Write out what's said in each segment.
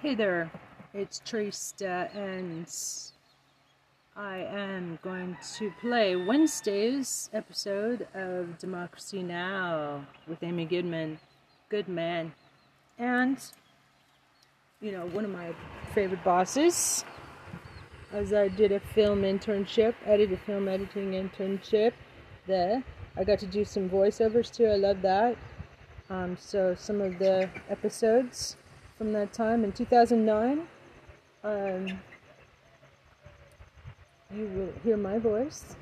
Hey there, it's Trista, and I am going to play Wednesday's episode of Democracy Now! With Amy Goodman. Goodman. And, you know, one of my favorite bosses, as I did a film internship, I did a film editing internship there. I got to do some voiceovers too, I love that. So some of the episodes from that time in 2009, you will hear my voice,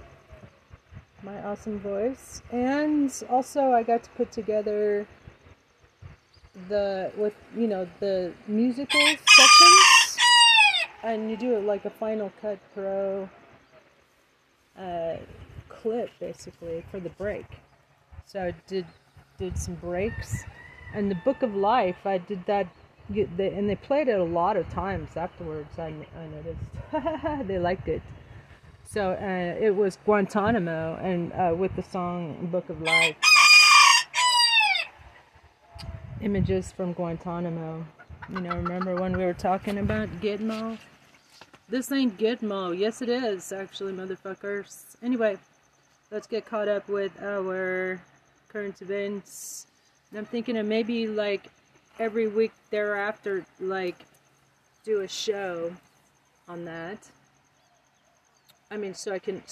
my awesome voice, and also I got to put together the musical sections, and you do it like a Final Cut Pro clip basically for the break. So I did some breaks, and the Book of Life, I did that. And they played it a lot of times afterwards, I noticed. They liked it. So it was Guantanamo, and with the song Book of Life. Images from Guantanamo. You know, remember when we were talking about Gitmo? This ain't Gitmo. Yes, it is, actually, motherfuckers. Anyway, let's get caught up with our current events. And I'm thinking of maybe, like, every week thereafter, like, do a show on that. I mean, so I can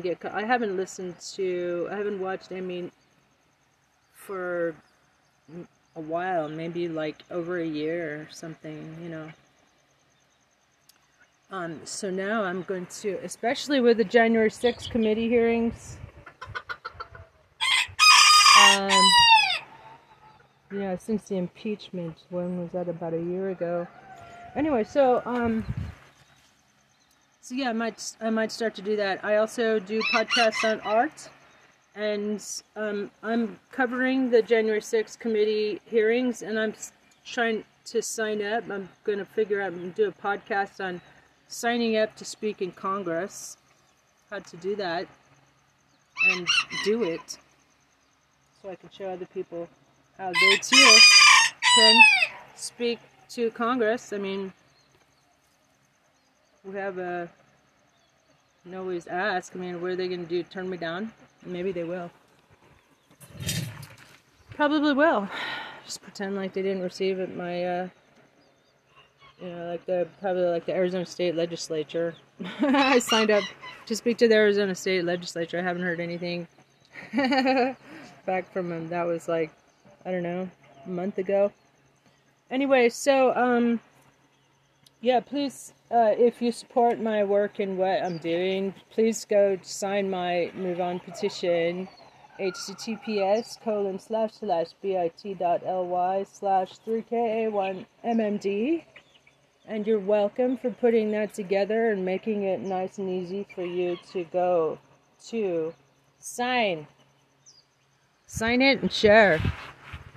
get, I haven't watched, I mean, for a while, maybe like over a year or something, you know. So now I'm going to, especially with the January 6th committee hearings, you know, since the impeachment, when was that, about a year ago? Anyway, so yeah, I might start to do that. I also do podcasts on art, and I'm covering the January 6th committee hearings, and I'm trying to sign up. I'm going to figure out and do a podcast on signing up to speak in Congress, how to do that, and do it, so I can show other people how they too can speak to Congress. I mean, we have a, you can always ask, I mean, what are they going to do, turn me down? Maybe they will. Probably will. Just pretend like they didn't receive it, my, you know, like the Arizona State Legislature. I signed up to speak to the Arizona State Legislature. I haven't heard anything back from them. That was like, I don't know, a month ago. Anyway, so, yeah, please, if you support my work and what I'm doing, please go sign my MoveOn petition, https://bit.ly/3ka1mmd, and you're welcome for putting that together and making it nice and easy for you to go to sign. Sign it and share.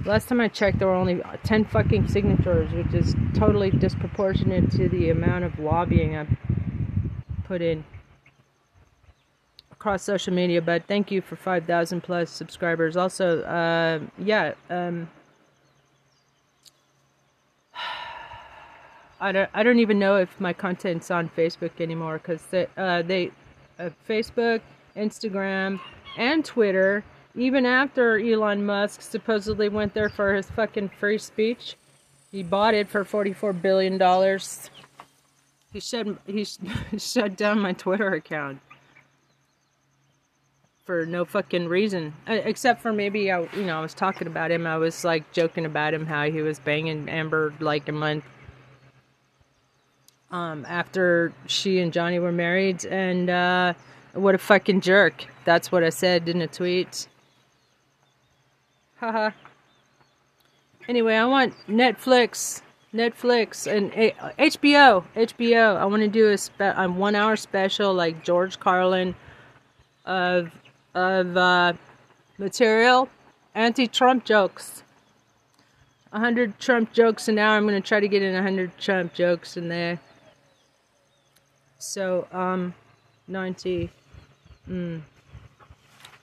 Last time I checked, there were only 10 fucking signatures, which is totally disproportionate to the amount of lobbying I've put in across social media. But thank you for 5,000 plus subscribers. Also, I don't even know if my content's on Facebook anymore, because they Facebook, Instagram, and Twitter. Even after Elon Musk supposedly went there for his fucking free speech, he bought it for $44 billion. He shut down my Twitter account for no fucking reason. Except for maybe, I was talking about him. I was like joking about him, how he was banging Amber like a month after she and Johnny were married. And what a fucking jerk. That's what I said in a tweet. Haha. Anyway, I want Netflix and HBO. I want to do a 1 hour special like George Carlin of material, anti-Trump jokes. 100 Trump jokes an hour. I'm going to try to get in 100 Trump jokes in there. So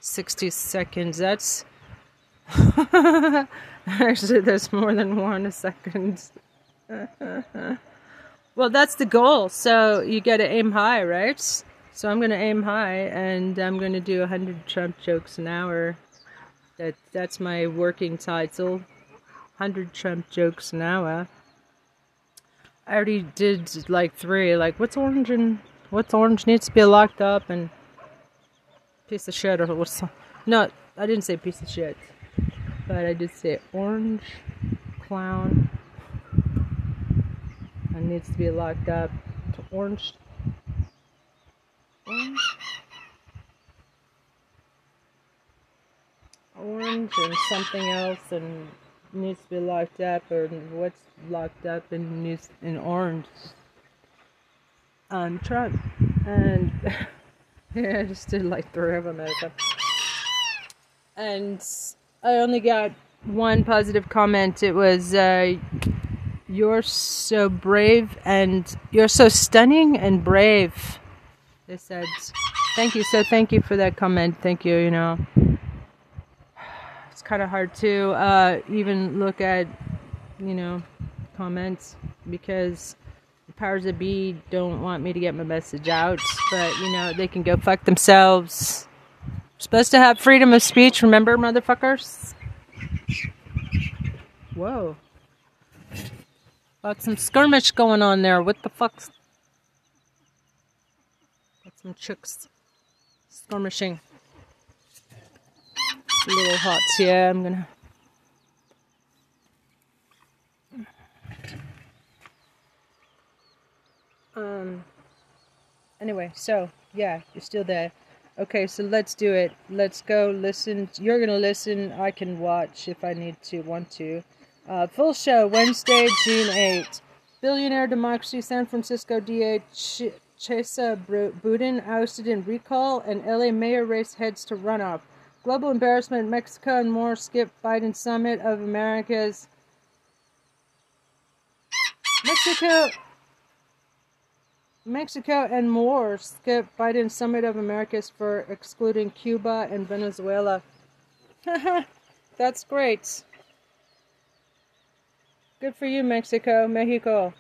60 seconds. That's actually there's more than one a second. Well, that's the goal. So you got to aim high, right? So I'm going to aim high, and I'm going to do 100 Trump jokes an hour. That's my working title, 100 Trump jokes an hour. I already did like 3, like what's orange needs to be locked up and piece of shit or what's... No, I didn't say piece of shit, but I did say orange clown and needs to be locked up to orange and something else and needs to be locked up, or what's locked up and needs in orange on Trump. And yeah, I just did like 3 of them at a time. And I only got 1 positive comment. It was, you're so brave and you're so stunning and brave. They said, thank you. So thank you for that comment. Thank you, you know. It's kind of hard to even look at, you know, comments, because the powers that be don't want me to get my message out. But, you know, they can go fuck themselves. We're supposed to have freedom of speech, remember, motherfuckers? Whoa. Got some skirmish going on there. What the fuck's... Got some chicks skirmishing. A little hot here. I'm gonna... Anyway, so, yeah, you're still there. Okay, so let's do it. Let's go listen. You're gonna listen. I can watch if I need to, want to. Full show, Wednesday, June 8th. Billionaire Democracy, San Francisco DA Chesa Boudin ousted in recall, and LA mayor race heads to runoff. Global embarrassment, Mexico and more, skip Biden Summit of Americas. Mexico and more, skip Biden Summit of Americas for excluding Cuba and Venezuela. That's great. Good for you, Mexico.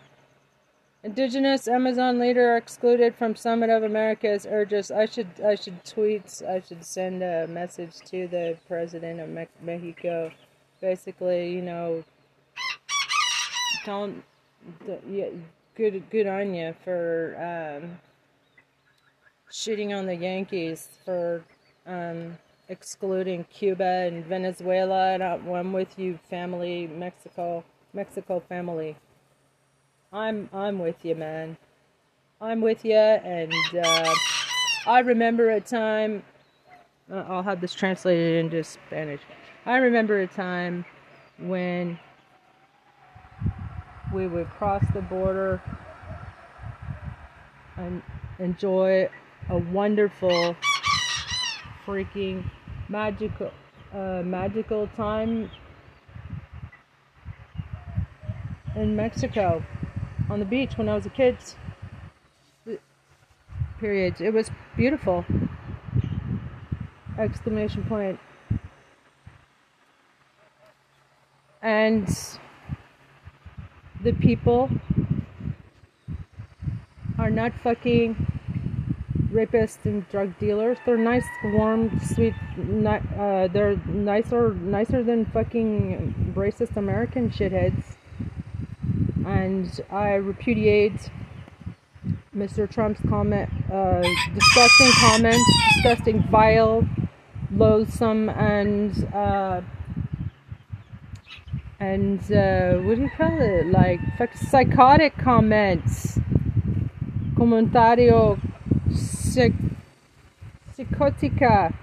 Indigenous Amazon leader excluded from Summit of Americas urges. I should send a message to the president of Mexico. Basically, you know, don't... Yeah, good on you for shitting on the Yankees, for excluding Cuba and Venezuela. And I'm with you, family, Mexico family. I'm with you, man. I'm with you, and I remember a time... I'll have this translated into Spanish. I remember a time when we would cross the border and enjoy a wonderful, freaking, magical time in Mexico. On the beach when I was a kid. Period. It was beautiful. Exclamation point. And the people are not fucking rapists and drug dealers. They're nice, warm, sweet. They're nicer than fucking racist American shitheads. And I repudiate Mr. Trump's disgusting comments, disgusting, vile, loathsome, and what do you call it? Like, psychotic comments. Comentario psicotico.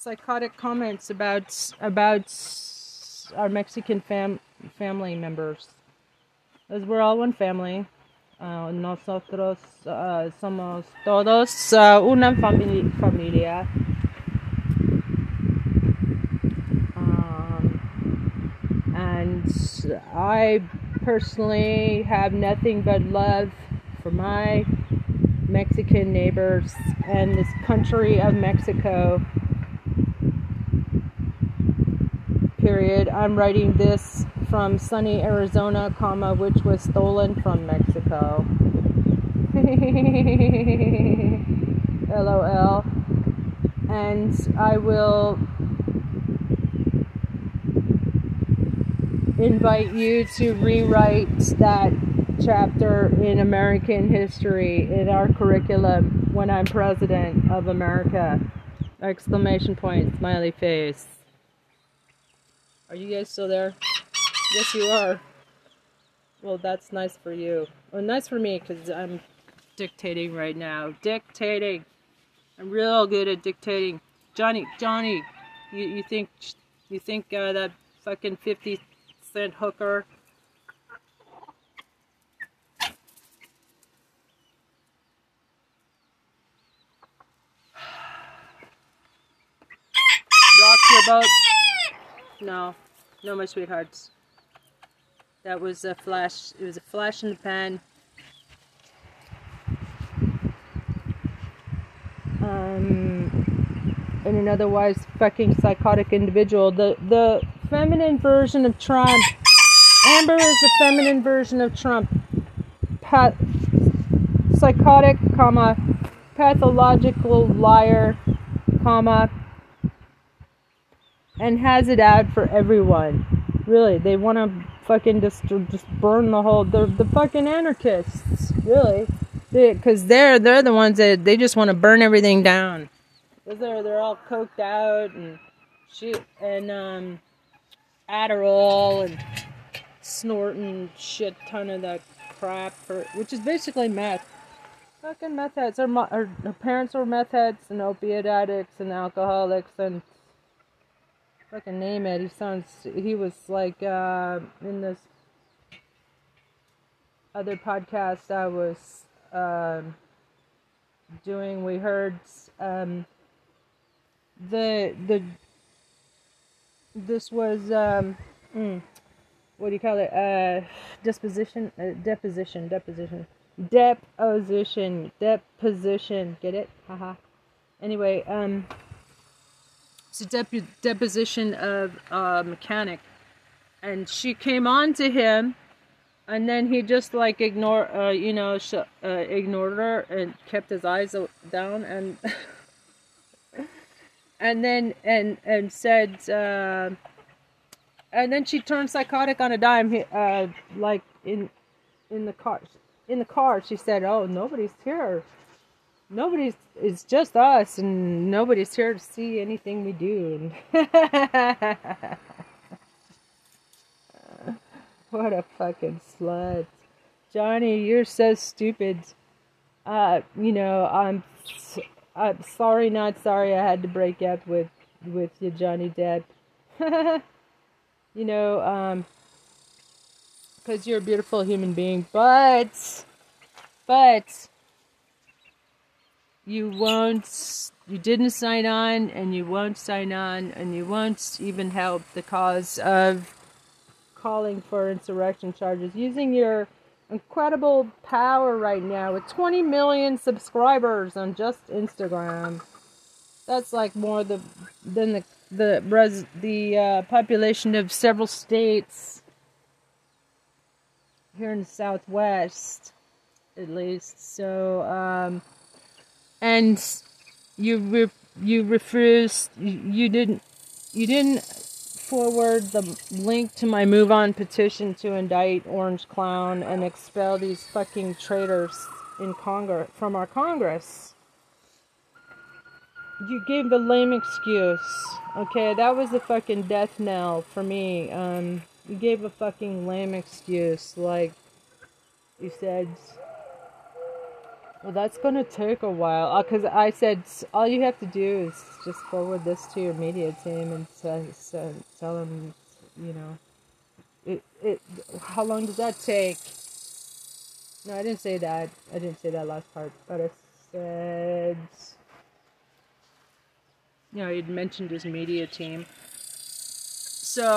Psychotic comments about our Mexican family members. As we're all one family. Nosotros somos todos una familia. And I personally have nothing but love for my Mexican neighbors and this country of Mexico. period. I'm writing this from sunny Arizona, comma, which was stolen from Mexico. LOL. And I will invite you to rewrite that chapter in American history in our curriculum when I'm president of America. Exclamation point, smiley face. Are you guys still there? Yes, you are. Well, that's nice for you. Well, nice for me, because I'm dictating right now. Dictating. I'm real good at dictating. Johnny, you think that fucking 50-cent hooker? Rocked your boat? No, my sweethearts. That was a flash. It was a flash in the pan. And an otherwise fucking psychotic individual. The feminine version of Trump. Amber is the feminine version of Trump. Psychotic, comma, pathological liar, comma, and has it out for everyone. Really, they want to fucking just burn the whole... They're the fucking anarchists, really. Because they're the ones that they just want to burn everything down. They're all coked out and shit, and Adderall and snorting shit ton of that crap, which is basically meth. Fucking meth heads. Her parents were meth heads and opiate addicts and alcoholics and... Fucking name it. He was like, in this other podcast I was, doing, we heard, this was, what do you call it, deposition, get it? Haha. Anyway, it's a deposition of a mechanic, and she came on to him, and then he just like ignored her and kept his eyes down, and and then said, and then she turned psychotic on a dime. Like in the car, she said, "Oh, nobody's here. It's just us, and nobody's here to see anything we do." What a fucking slut. Johnny, you're so stupid. I'm sorry, not sorry I had to break up with you, Johnny Depp. Because you're a beautiful human being, but... You didn't sign on, and you won't sign on, and you won't even help the cause of calling for insurrection charges. Using your incredible power right now with 20 million subscribers on just Instagram. That's like more than the population of several states here in the Southwest, at least. So, and you didn't forward the link to my MoveOn petition to indict Orange Clown and expel these fucking traitors in Congress from our Congress. You gave the lame excuse. Okay, that was the fucking death knell for me. You gave a fucking lame excuse, like you said. Well, that's going to take a while, because I said all you have to do is just forward this to your media team and tell them, how long does that take? No, I didn't say that. I didn't say that last part, but I said, he'd mentioned his media team. So,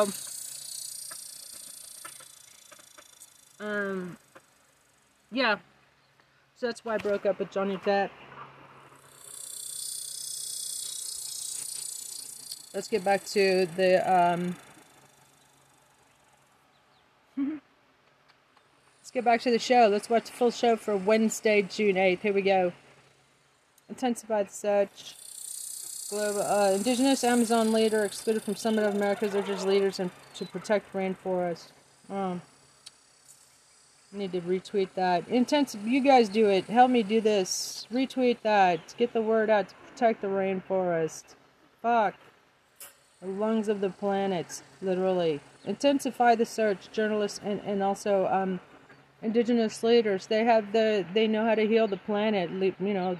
yeah. So that's why I broke up with Johnny Depp. Let's get back to the Let's get back to the show. Let's watch the full show for Wednesday, June 8th. Here we go. Intensified search. Global, indigenous Amazon leader excluded from Summit of Americas urges leaders to protect rainforest. Need to retweet that. Intense. You guys do it. Help me do this. Retweet that. Get the word out to protect the rainforest. Fuck. The lungs of the planet, literally. Intensify the search. Journalists and also indigenous leaders. They know how to heal the planet. You know,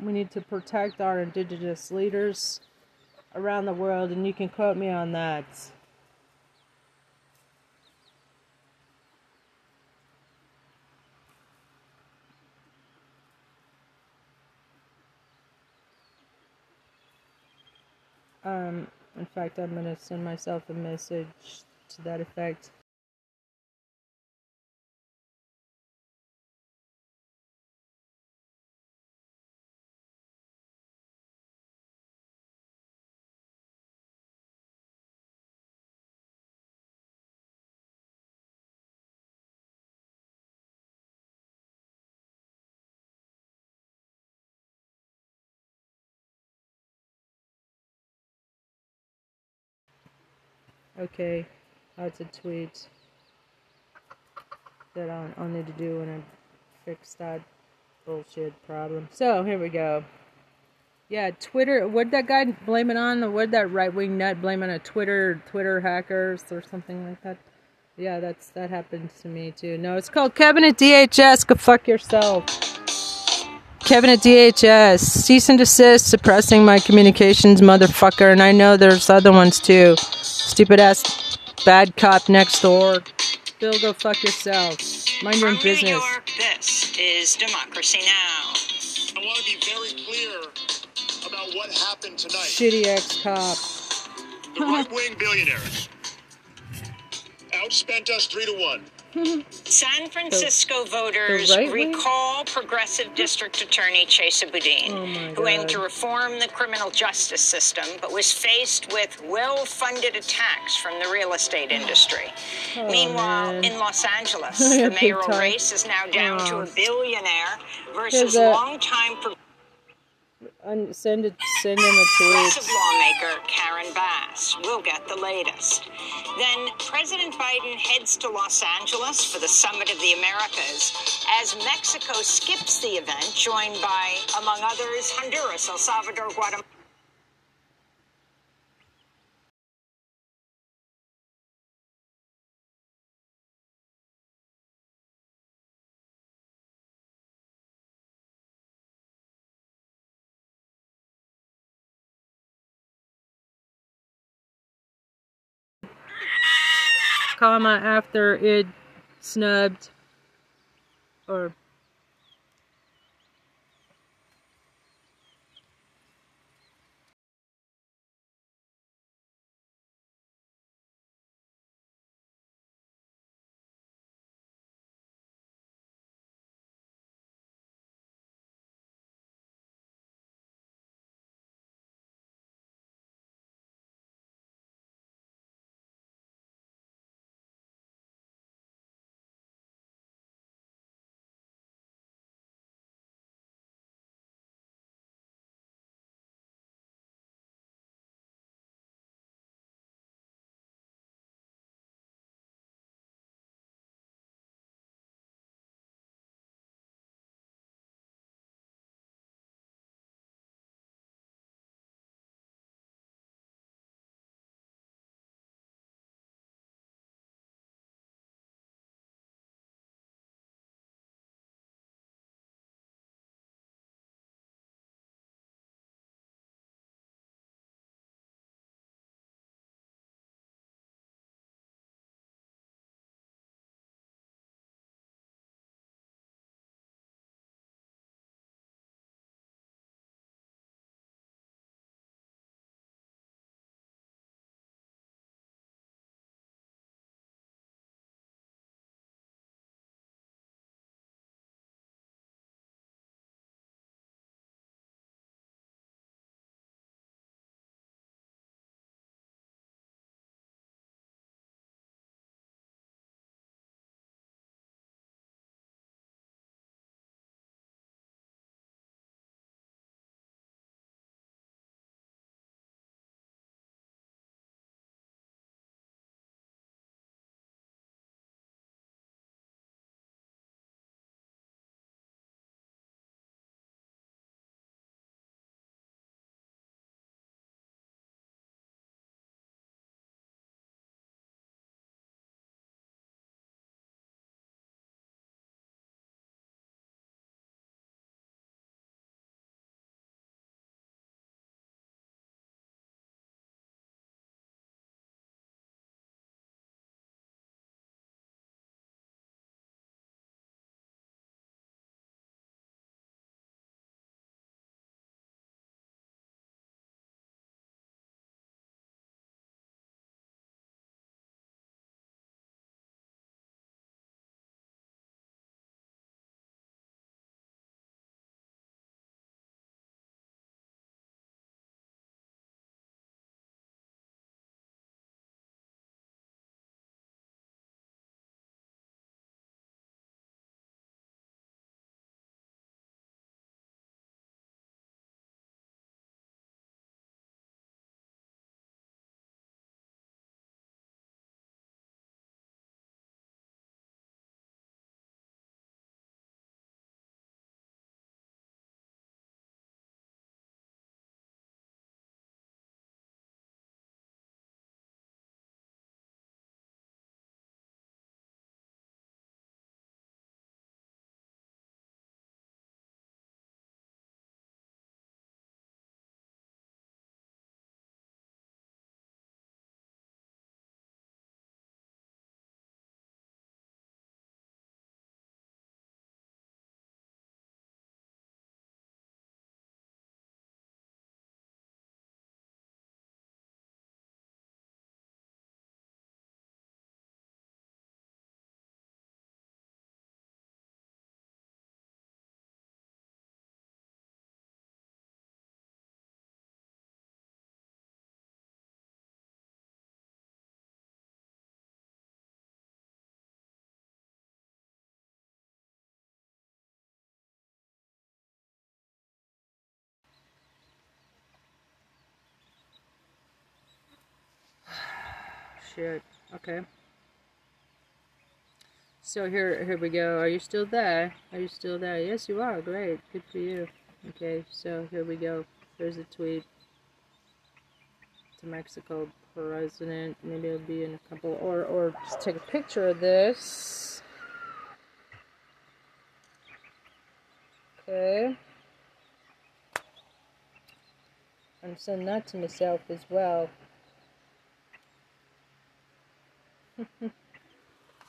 we need to protect our indigenous leaders around the world, and you can quote me on that. In fact, I'm going to send myself a message to that effect. Okay, I had to tweet that I'll need to do when I fix that bullshit problem. So, here we go. Yeah, Twitter, what'd that guy blame it on? What'd that right-wing nut blame on a Twitter hackers or something like that? Yeah, that happened to me too. No, it's called Cabinet DHS. Go fuck yourself. Cabinet DHS, cease and desist, suppressing my communications, motherfucker. And I know there's other ones too. Stupid ass bad cop next door. Bill, go fuck yourself. Mind your own business. From New York, this is Democracy Now. I want to be very clear about what happened tonight. Shitty ex-cop. The right-wing billionaires outspent us 3-1. San Francisco voters recall progressive district attorney Chesa Boudin, who aimed to reform the criminal justice system but was faced with well-funded attacks from the real estate industry. Meanwhile, in Los Angeles, the mayoral race is now down to a billionaire versus longtime send him a tweet. Progressive lawmaker Karen Bass will get the latest. Then President Biden heads to Los Angeles for the Summit of the Americas as Mexico skips the event, joined by, among others, Honduras, El Salvador, Guatemala. Comma after it snubbed or shit. Okay. So here we go. Are you still there? Are you still there? Yes, you are. Great. Good for you. Okay, so here we go. There's a tweet to Mexico president. Maybe it'll be in a couple, or just take a picture of this. Okay. I'm sending that to myself as well.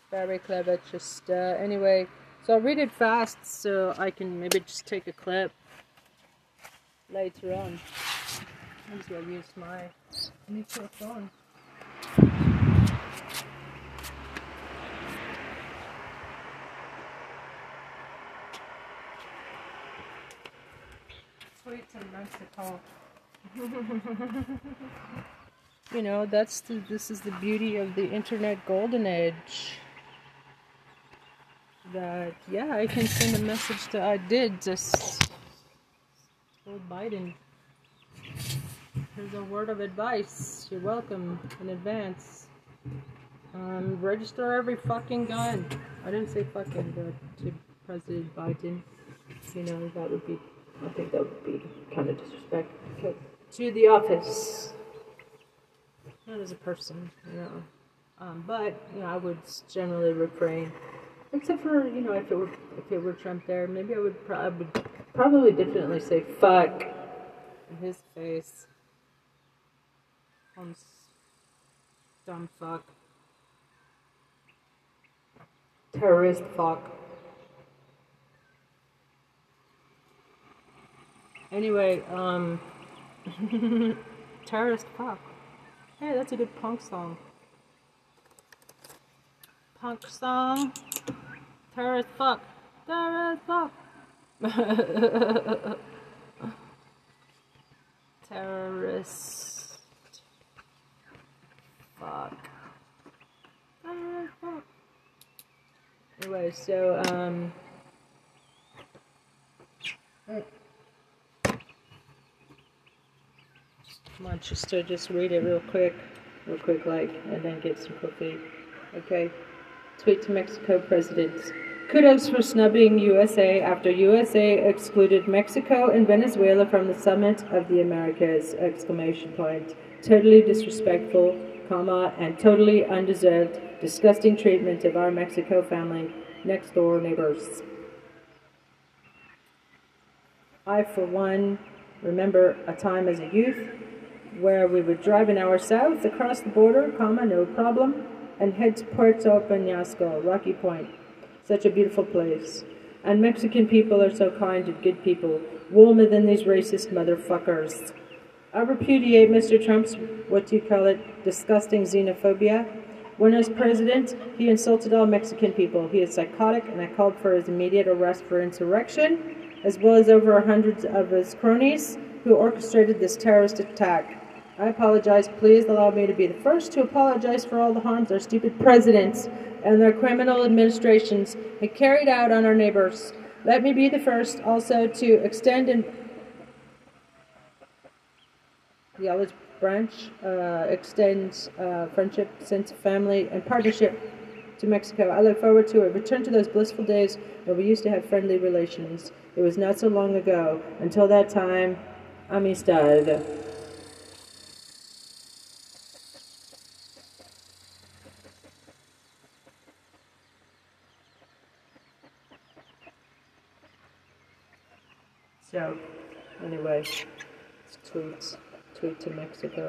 Very clever. Just anyway, so I'll read it fast so I can maybe just take a clip later on. I just will use my microphone. Tweets in Mexico. You know, this is the beauty of the internet golden age. That, yeah, I can send a message that I did just told Biden. Here's a word of advice. You're welcome in advance. Register every fucking gun. I didn't say fucking, but to President Biden, you know, that would be, I think that would be kind of disrespectful. Okay. To the office. Not as a person, you know. But, you know, I would generally refrain. Except for, you know, if it were Trump there, maybe I would probably definitely say fuck in his face. Dumb fuck. Terrorist fuck. Anyway, terrorist fuck. Hey, that's a good punk song. Punk song. Terrorist fuck. Terrorist fuck. Terrorist fuck. Terrorist fuck. Anyway, so, come on, just read it real quick, like, and then get some coffee. Okay. Tweet to Mexico president. Kudos for snubbing USA after USA excluded Mexico and Venezuela from the Summit of the Americas! Totally disrespectful, comma, and totally undeserved, disgusting treatment of our Mexico family, next door neighbors. I, for one, remember a time as a youth where we were driving ourselves across the border, comma, no problem, and head to Puerto Peñasco, Rocky Point. Such a beautiful place. And Mexican people are so kind and good people, warmer than these racist motherfuckers. I repudiate Mr. Trump's, disgusting xenophobia. When as president, he insulted all Mexican people. He is psychotic, and I called for his immediate arrest for insurrection, as well as over hundreds of his cronies who orchestrated this terrorist attack. I apologize. Please allow me to be the first to apologize for all the harms our stupid presidents and their criminal administrations have carried out on our neighbors. Let me be the first also to extend the olive branch, friendship, sense of family, and partnership to Mexico. I look forward to a return to those blissful days where we used to have friendly relations. It was not so long ago. Until that time, amistad. So, anyway, tweet to Mexico.